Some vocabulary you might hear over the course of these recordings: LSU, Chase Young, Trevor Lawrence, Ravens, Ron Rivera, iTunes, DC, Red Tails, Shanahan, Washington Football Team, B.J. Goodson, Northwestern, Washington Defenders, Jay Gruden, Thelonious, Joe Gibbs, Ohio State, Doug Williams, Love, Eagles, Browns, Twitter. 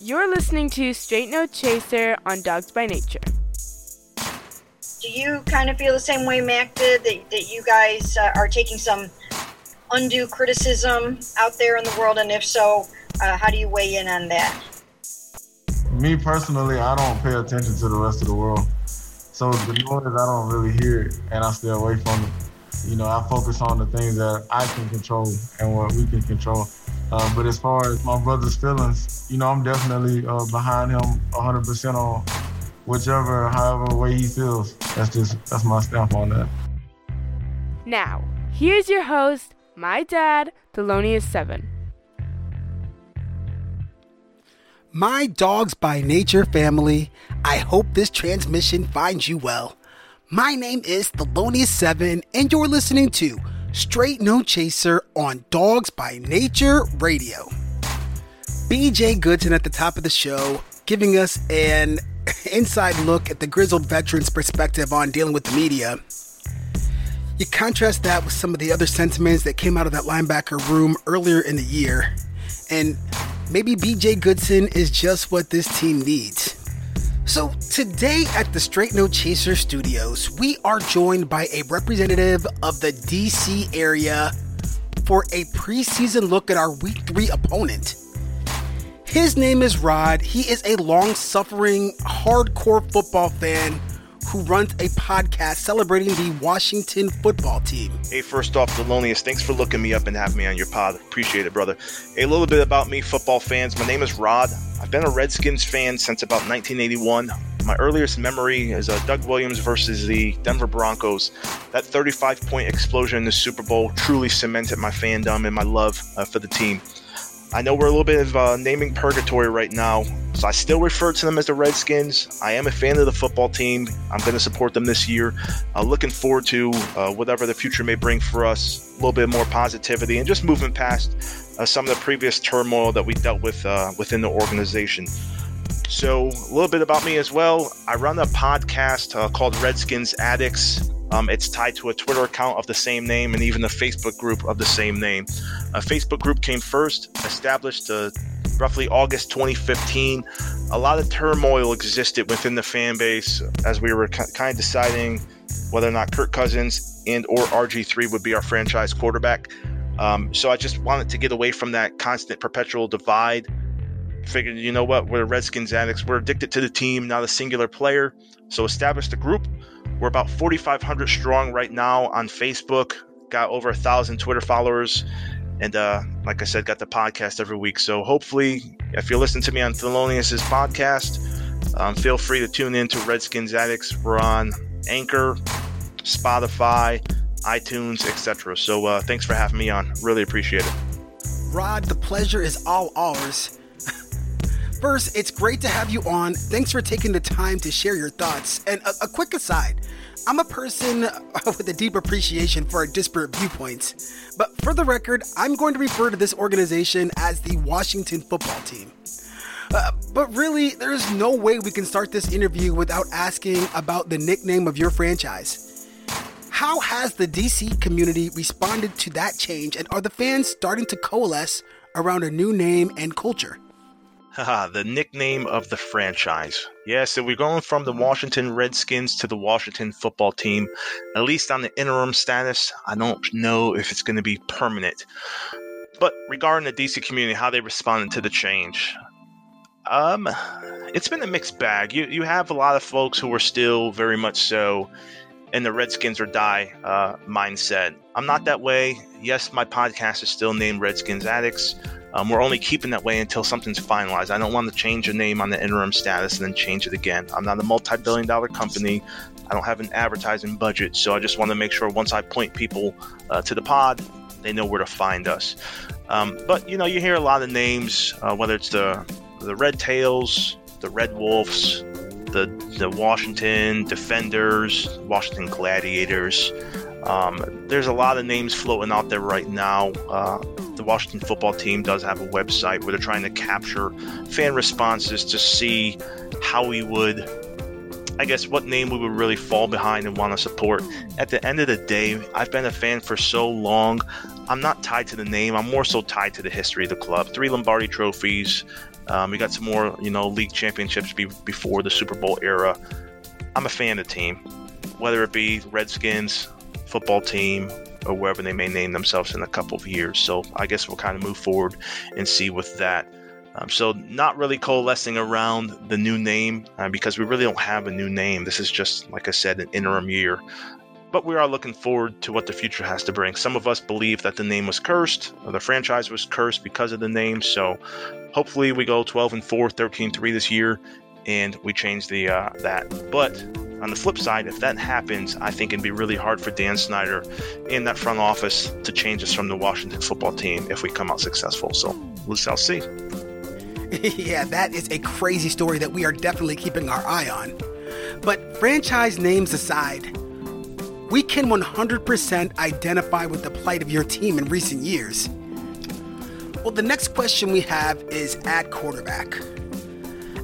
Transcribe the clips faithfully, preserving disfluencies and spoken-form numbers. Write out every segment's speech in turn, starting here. You're listening to Straight No Chaser on Dogs by Nature. Do you kind of feel the same way Mac did, that, that you guys uh, are taking some undue criticism out there in the world? And if so, uh, how do you weigh in on that? Me personally, I don't pay attention to the rest of the world. So the noise, I don't really hear it, and I stay away from it. You know, I focus on the things that I can control and what we can control. Uh, but as far as my brother's feelings, you know, I'm definitely uh, behind him one hundred percent on whichever, however way he feels. That's just, that's my stamp on that. Now, here's your host, my dad, Thelonious seven. My Dogs by Nature family, I hope this transmission finds you well. My name is Thelonious seven, and you're listening to Straight No Chaser on Dogs by Nature Radio. B J. Goodson at the top of the show, giving us an inside look at the grizzled veteran's perspective on dealing with the media. You contrast that with some of the other sentiments that came out of that linebacker room earlier in the year, and maybe B J. Goodson is just what this team needs. So today at the Straight No Chaser Studios, we are joined by a representative of the D C area for a preseason look at our week three opponent. His name is Rod. He is a long-suffering, hardcore football fan who runs a podcast celebrating the Washington football team. Hey, first off, Thelonious, thanks for looking me up and having me on your pod. Appreciate it, brother. A little bit about me, football fans. My name is Rod. I've been a Redskins fan since about nineteen eighty-one. My earliest memory is uh, Doug Williams versus the Denver Broncos. That thirty-five point explosion in the Super Bowl truly cemented my fandom and my love uh, for the team. I know we're a little bit of uh, naming purgatory right now, so I still refer to them as the Redskins. I am a fan of the football team. I'm going to support them this year. Uh, looking forward to uh, whatever the future may bring for us, a little bit more positivity and just moving past uh, some of the previous turmoil that we dealt with uh, within the organization. So a little bit about me as well. I run a podcast uh, called Redskins Addicts. Um, it's tied to a Twitter account of the same name and even a Facebook group of the same name. A Facebook group came first, established uh, roughly August twenty fifteen. A lot of turmoil existed within the fan base as we were c- kind of deciding whether or not Kirk Cousins and or R G three would be our franchise quarterback. Um, so I just wanted to get away from that constant perpetual divide. Figured, you know what, we're Redskins addicts. We're addicted to the team, not a singular player. So established a group. We're about forty-five hundred strong right now on Facebook, got over one thousand Twitter followers, and uh, like I said, got the podcast every week. So hopefully, if you're listening to me on Thelonious's podcast, um, feel free to tune in to Redskins Addicts. We're on Anchor, Spotify, iTunes, et cetera. So uh, thanks for having me on. Really appreciate it. Rod, the pleasure is all ours. First, it's great to have you on. Thanks for taking the time to share your thoughts. And a, a quick aside, I'm a person with a deep appreciation for our disparate viewpoints. But for the record, I'm going to refer to this organization as the Washington Football Team. Uh, but really, there's no way we can start this interview without asking about the nickname of your franchise. How has the D C community responded to that change? And are the fans starting to coalesce around a new name and culture? Haha, the nickname of the franchise. Yeah, so we're going from the Washington Redskins to the Washington Football Team, at least on the interim status. I don't know if it's going to be permanent. But regarding the D C community, how they responded to the change, um, it's been a mixed bag. You you have a lot of folks who are still very much so in the Redskins or die uh, mindset. I'm not that way. Yes, my podcast is still named Redskins Addicts. Um, we're only keeping that way until something's finalized. I don't want to change a name on the interim status and then change it again. I'm not a multi-billion dollar company. I don't have an advertising budget. So I just want to make sure once I point people uh, to the pod, they know where to find us. Um, but, you know, you hear a lot of names, uh, whether it's the the Red Tails, the Red Wolves, the, the Washington Defenders, Washington Gladiators. Um, there's a lot of names floating out there right now. Uh, the Washington Football Team does have a website where they're trying to capture fan responses to see how we would, I guess, what name we would really fall behind and want to support. At the end of the day, I've been a fan for so long. I'm not tied to the name. I'm more so tied to the history of the club. Three Lombardi trophies, Um, we got some more, you know, league championships be- before the Super Bowl era. I'm a fan of the team, whether it be Redskins football team or wherever they may name themselves in a couple of years. So I guess we'll kind of move forward and see with that. Um, so not really coalescing around the new name uh, because we really don't have a new name. This is just, like I said, an interim year. But we are looking forward to what the future has to bring. Some of us believe that the name was cursed, or the franchise was cursed because of the name. So hopefully we go twelve and four, thirteen and three this year, and we change the uh, that. But on the flip side, if that happens, I think it'd be really hard for Dan Snyder and that front office to change us from the Washington football team if we come out successful. So we shall see. Yeah, that is a crazy story that we are definitely keeping our eye on. But franchise names aside, we can one hundred percent identify with the plight of your team in recent years. Well, the next question we have is at quarterback.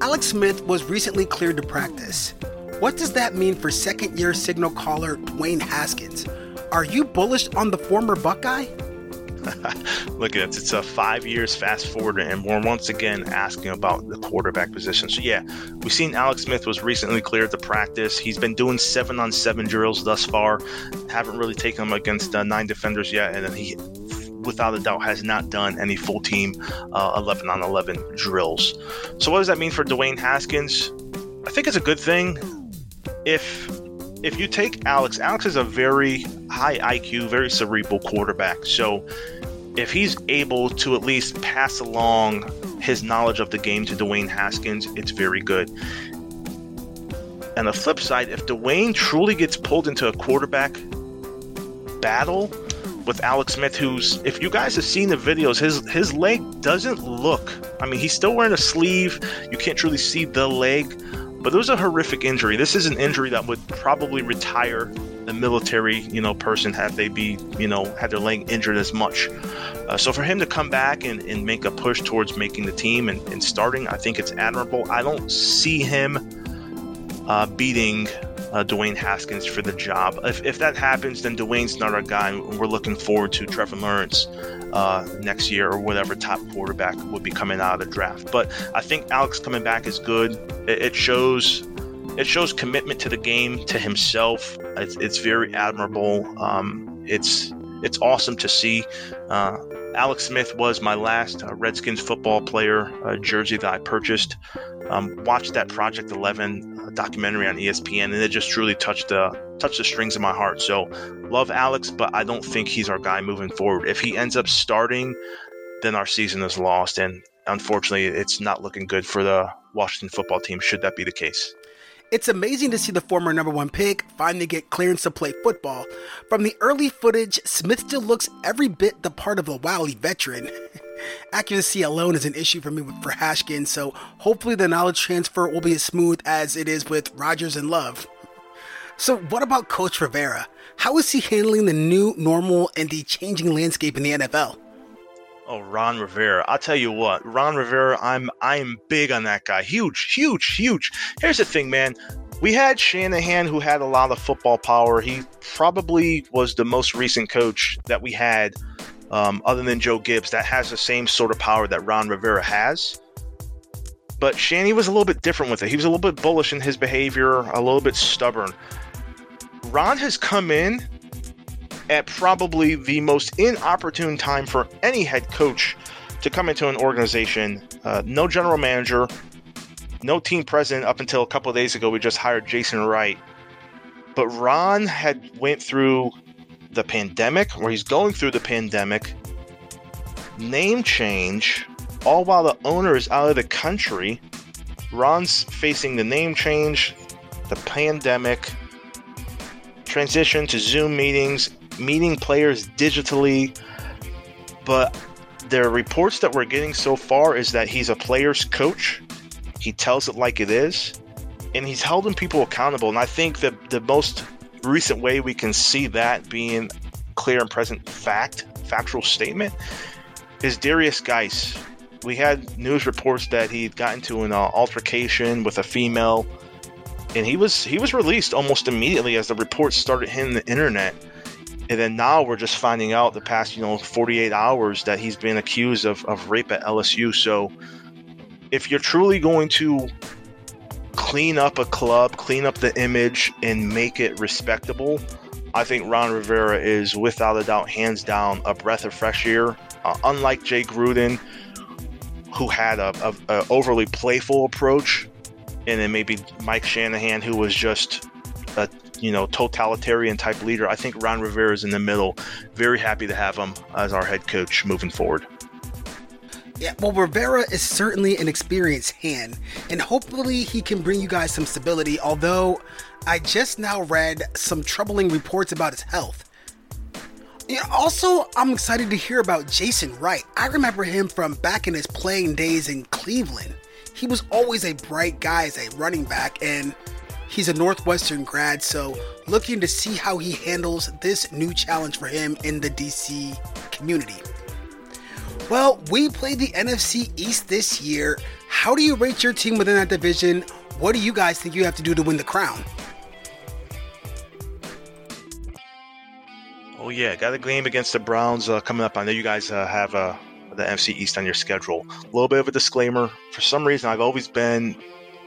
Alex Smith was recently cleared to practice. What does that mean for second-year signal caller Dwayne Haskins? Are you bullish on the former Buckeye? Look at it. It's a five years fast forward, and we're once again asking about the quarterback position. So yeah, we've seen Alex Smith was recently cleared to practice. He's been doing seven on seven drills thus far. Haven't really taken him against uh, nine defenders yet, and he, without a doubt, has not done any full team uh, eleven on eleven drills. So what does that mean for Dwayne Haskins? I think it's a good thing. If If you take Alex, Alex is a very high I Q, very cerebral quarterback. So if he's able to at least pass along his knowledge of the game to Dwayne Haskins, it's very good. And the flip side, if Dwayne truly gets pulled into a quarterback battle with Alex Smith, who's, if you guys have seen the videos, his his leg doesn't look. I mean, he's still wearing a sleeve. You can't truly see the leg. But it was a horrific injury. This is an injury that would probably retire the military, you know, person had they be, you know, had their leg injured as much. Uh, so for him to come back and, and make a push towards making the team and, and starting, I think it's admirable. I don't see him uh, beating uh, Dwayne Haskins for the job. If, if that happens, then Dwayne's not our guy. We're looking forward to Trevor Lawrence uh, next year or whatever top quarterback would be coming out of the draft. But I think Alex coming back is good. It shows, it shows commitment to the game, to himself. It's, it's very admirable. Um, it's it's awesome to see. Uh, Alex Smith was my last uh, Redskins football player uh, jersey that I purchased. Um, watched that Project eleven uh, documentary on E S P N, and it just truly touched the touched the strings of my heart. So love Alex, but I don't think he's our guy moving forward. If he ends up starting, then our season is lost, and unfortunately, it's not looking good for the Washington football team, should that be the case. It's amazing to see the former number one pick finally get clearance to play football. From the early footage, Smith still looks every bit the part of a wily veteran. Accuracy alone is an issue for me for Haskins, so hopefully the knowledge transfer will be as smooth as it is with Rodgers and Love. So what about Coach Rivera? How is he handling the new normal and the changing landscape in the N F L? Oh, Ron Rivera. I'll tell you what, Ron Rivera, I'm I'm big on that guy. Huge, huge, huge. Here's the thing, man. We had Shanahan, who had a lot of football power. He probably was the most recent coach that we had, um, other than Joe Gibbs, that has the same sort of power that Ron Rivera has. But Shanny was a little bit different with it. He was a little bit bullish in his behavior, a little bit stubborn. Ron has come in at probably the most inopportune time for any head coach to come into an organization. Uh, no general manager, no team president up until a couple of days ago. We just hired Jason Wright. But Ron had went through the pandemic, or he's going through the pandemic, name change, all while the owner is out of the country. Ron's facing the name change, the pandemic, transition to Zoom meetings, meeting players digitally, but the reports that we're getting so far is that he's a player's coach. He tells it like it is, and he's holding people accountable. And I think that the most recent way we can see that being clear and present fact, factual statement, is Darius Geis. We had news reports that he'd gotten into an uh, altercation with a female, and he was he was released almost immediately as the reports started hitting the internet. And then now we're just finding out the past, you know, forty-eight hours that he's been accused of, of rape at L S U. So if you're truly going to clean up a club, clean up the image, and make it respectable, I think Ron Rivera is, without a doubt, hands down, a breath of fresh air. Uh, unlike Jay Gruden, who had a, a, a overly playful approach, and then maybe Mike Shanahan, who was just a you know totalitarian type leader, I think Ron Rivera is in the middle. Very happy to have him as our head coach moving forward. Yeah, well, Rivera is certainly an experienced hand, and hopefully he can bring you guys some stability, although I just now read some troubling reports about his health. Yeah, also, I'm excited to hear about Jason Wright. I remember him from back in his playing days in Cleveland. He was always a bright guy as a running back, and he's a Northwestern grad, so looking to see how he handles this new challenge for him in the D C community. Well, we played the N F C East this year. How do you rate your team within that division? What do you guys think you have to do to win the crown? Oh, yeah. Got a game against the Browns uh, coming up. I know you guys uh, have uh, the N F C East on your schedule. A little bit of a disclaimer. For some reason, I've always been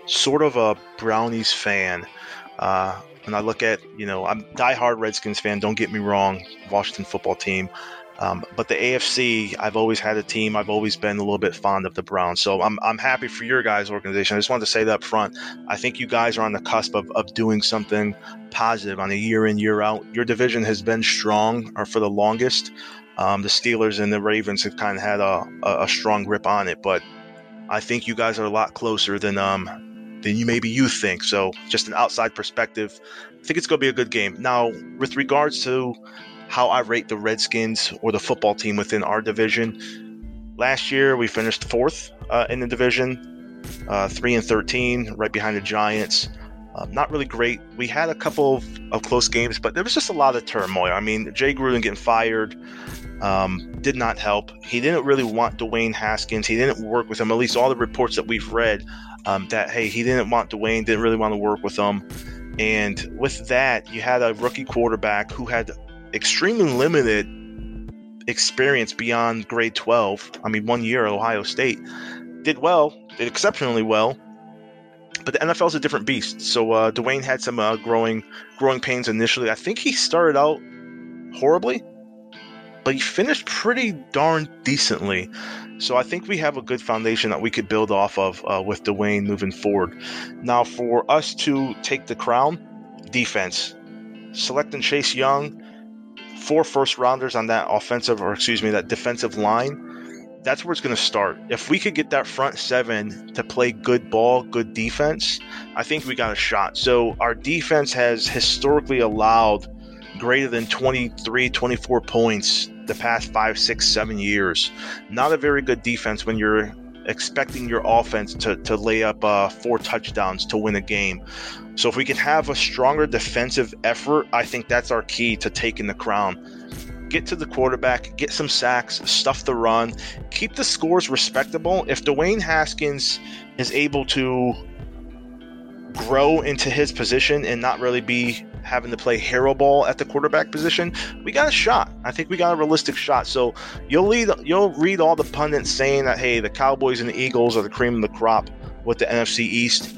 sort of a Brownies fan. Uh, and I look at, you know, I'm a diehard Redskins fan. Don't get me wrong. Washington Football Team. Um, but the A F C, I've always had a team. I've always been a little bit fond of the Browns. So I'm I'm happy for your guys' organization. I just wanted to say that up front. I think you guys are on the cusp of, of doing something positive on a year in, year out. Your division has been strong or for the longest. Um, the Steelers and the Ravens have kind of had a, a, a strong grip on it. But I think you guys are a lot closer than um than you maybe you think. So just an outside perspective, I think it's going to be a good game. Now, with regards to how I rate the Redskins or the football team within our division. Last year, we finished fourth uh, in the division, uh, three and thirteen, right behind the Giants. Uh, not really great. We had a couple of, of close games, but there was just a lot of turmoil. I mean, Jay Gruden getting fired um, did not help. He didn't really want Dwayne Haskins. He didn't work with him, at least all the reports that we've read, um, that, hey, he didn't want Dwayne, didn't really want to work with him. And with that, you had a rookie quarterback who had extremely limited experience beyond grade twelve. I mean, one year at Ohio State, did well, did exceptionally well, but the N F L is a different beast. So uh, Dwayne had some uh, growing growing pains initially. I think he started out horribly, but he finished pretty darn decently. So I think we have a good foundation that we could build off of uh, with Dwayne moving forward. Now, for us to take the crown, defense, selecting Chase Young, four first rounders on that offensive or excuse me, that defensive line. That's where it's going to start. If we could get that front seven to play good ball, good defense, I think we got a shot. So our defense has historically allowed greater than twenty-three, twenty-four points the past five, six, seven years. Not a very good defense when you're expecting your offense to, to lay up uh, four touchdowns to win a game. So if we can have a stronger defensive effort, I think that's our key to taking the crown. Get to the quarterback, get some sacks, stuff the run, keep the scores respectable. If Dwayne Haskins is able to grow into his position and not really be having to play hero ball at the quarterback position, we got a shot. I think we got a realistic shot. So you'll lead, you'll read all the pundits saying that, hey, the Cowboys and the Eagles are the cream of the crop with the N F C East.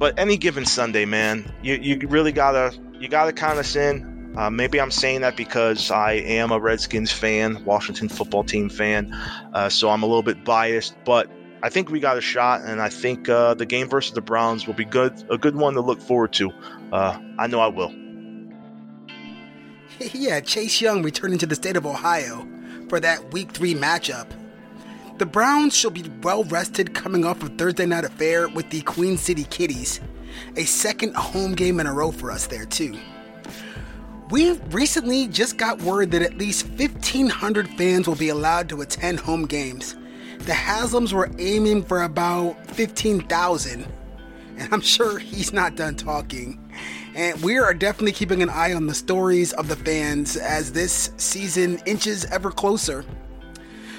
But any given Sunday, man, you, you really gotta you gotta condescend. Uh, maybe I'm saying that because I am a Redskins fan, Washington Football Team fan, uh, so I'm a little bit biased. But I think we got a shot, and I think uh, the game versus the Browns will be good, a good one to look forward to. Uh, I know I will. Yeah, Chase Young returning to the state of Ohio for that Week three matchup. The Browns should be well-rested coming off of Thursday night affair with the Queen City Kitties, a second home game in a row for us there, too. We recently just got word that at least fifteen hundred fans will be allowed to attend home games. The Haslams were aiming for about fifteen thousand, and I'm sure he's not done talking. And we are definitely keeping an eye on the stories of the fans as this season inches ever closer.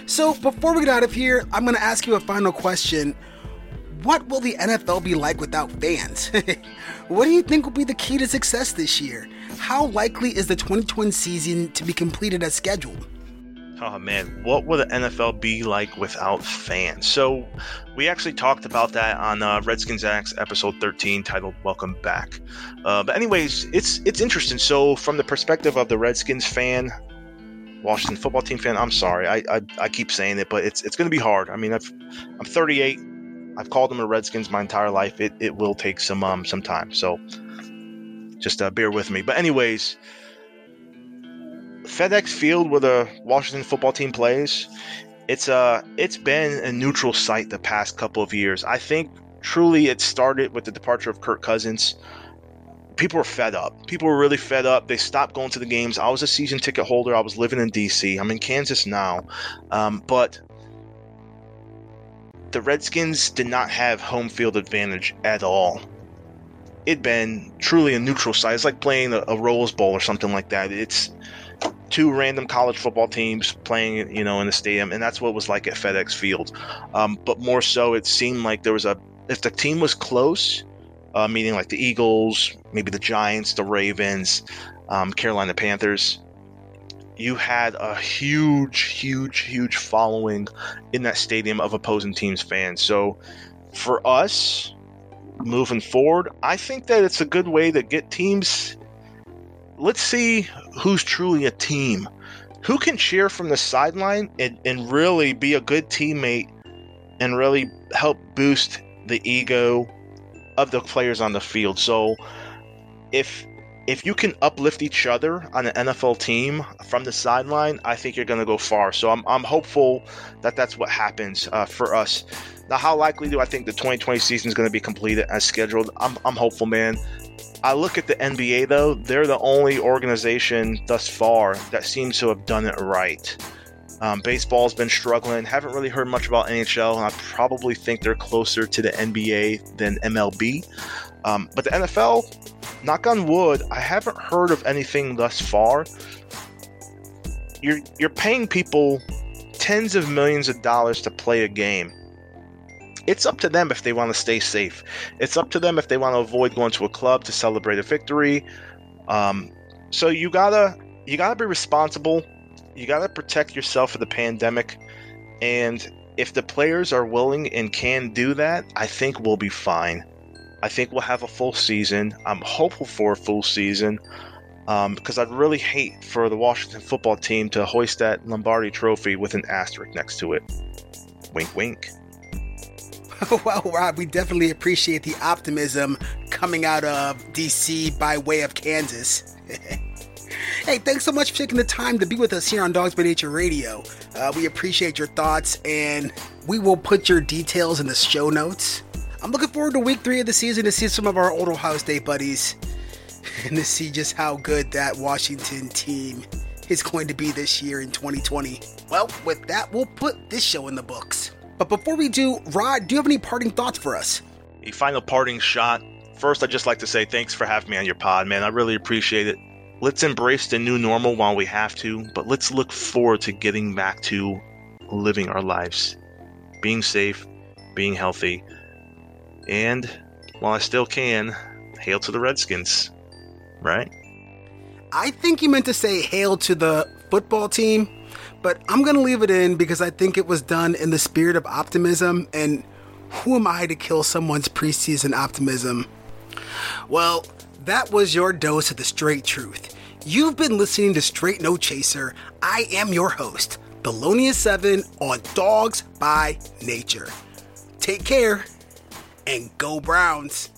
So before we get out of here, I'm going to ask you a final question. What will the N F L be like without fans? What do you think will be the key to success this year? How likely is the twenty twenty season to be completed as scheduled? oh man, what would the N F L be like without fans? So we actually talked about that on uh, Redskins Addicts episode thirteen titled Welcome Back. Uh, but anyways, it's it's interesting. So from the perspective of the Redskins fan, Washington football team fan, I'm sorry, I I, I keep saying it, but it's it's going to be hard. I mean, I've, I'm thirty-eight. I've called them the Redskins my entire life. It it will take some um some time. So just uh, bear with me. But anyways, FedEx Field, where the Washington football team plays, it's uh it's been a neutral site the past couple of years. I think truly it started with the departure of Kirk Cousins. People were fed up. People were really fed up. They stopped going to the games. I was a season ticket holder. I was living in D C. I'm in Kansas now, um, but the Redskins did not have home field advantage at all. It'd been truly a neutral site. It's like playing a, a Rose Bowl or something like that. It's two random college football teams playing, you know, in the stadium, and that's what it was like at FedEx Field. Um, but more so, it seemed like there was a if the team was close, uh, meaning like the Eagles, maybe the Giants, the Ravens, um, Carolina Panthers, you had a huge, huge, huge following in that stadium of opposing teams' fans. So for us, moving forward, I think that it's a good way to get teams. Let's see who's truly a team. Who can cheer from the sideline and, and really be a good teammate and really help boost the ego of the players on the field. So if if you can uplift each other on an N F L team from the sideline, I think you're going to go far. So I'm I'm hopeful that that's what happens uh, for us. Now, how likely do I think the twenty twenty season is going to be completed as scheduled? I'm I'm hopeful, man. I look at the N B A, though. They're the only organization thus far that seems to have done it right. Um, baseball's been struggling. Haven't really heard much about N H L. And I probably think they're closer to the N B A than M L B. Um, but the N F L, knock on wood, I haven't heard of anything thus far. You're you're paying people tens of millions of dollars to play a game. It's up to them if they want to stay safe. It's up to them if they want to avoid going to a club to celebrate a victory. Um, so you gotta you gotta be responsible. You got to protect yourself for the pandemic. And if the players are willing and can do that, I think we'll be fine. I think we'll have a full season. I'm hopeful for a full season um, because I'd really hate for the Washington football team to hoist that Lombardi trophy with an asterisk next to it. Wink, wink. Well, Rob, we definitely appreciate the optimism coming out of D C by way of Kansas. Hey, thanks so much for taking the time to be with us here on Dogs by Nature Radio. Uh, we appreciate your thoughts, and we will put your details in the show notes. I'm looking forward to week three of the season to see some of our old Ohio State buddies and to see just how good that Washington team is going to be this year in twenty twenty. Well, with that, we'll put this show in the books. But before we do, Rod, do you have any parting thoughts for us? A final parting shot. First, I'd just like to say thanks for having me on your pod, man. I really appreciate it. Let's embrace the new normal while we have to, but let's look forward to getting back to living our lives, being safe, being healthy, and while I still can, hail to the Redskins, right? I think you meant to say hail to the football team, but I'm going to leave it in because I think it was done in the spirit of optimism, and who am I to kill someone's preseason optimism? Well, that was your dose of the straight truth. You've been listening to Straight No Chaser. I am your host, Thelonious seven, on Dogs by Nature. Take care and go Browns.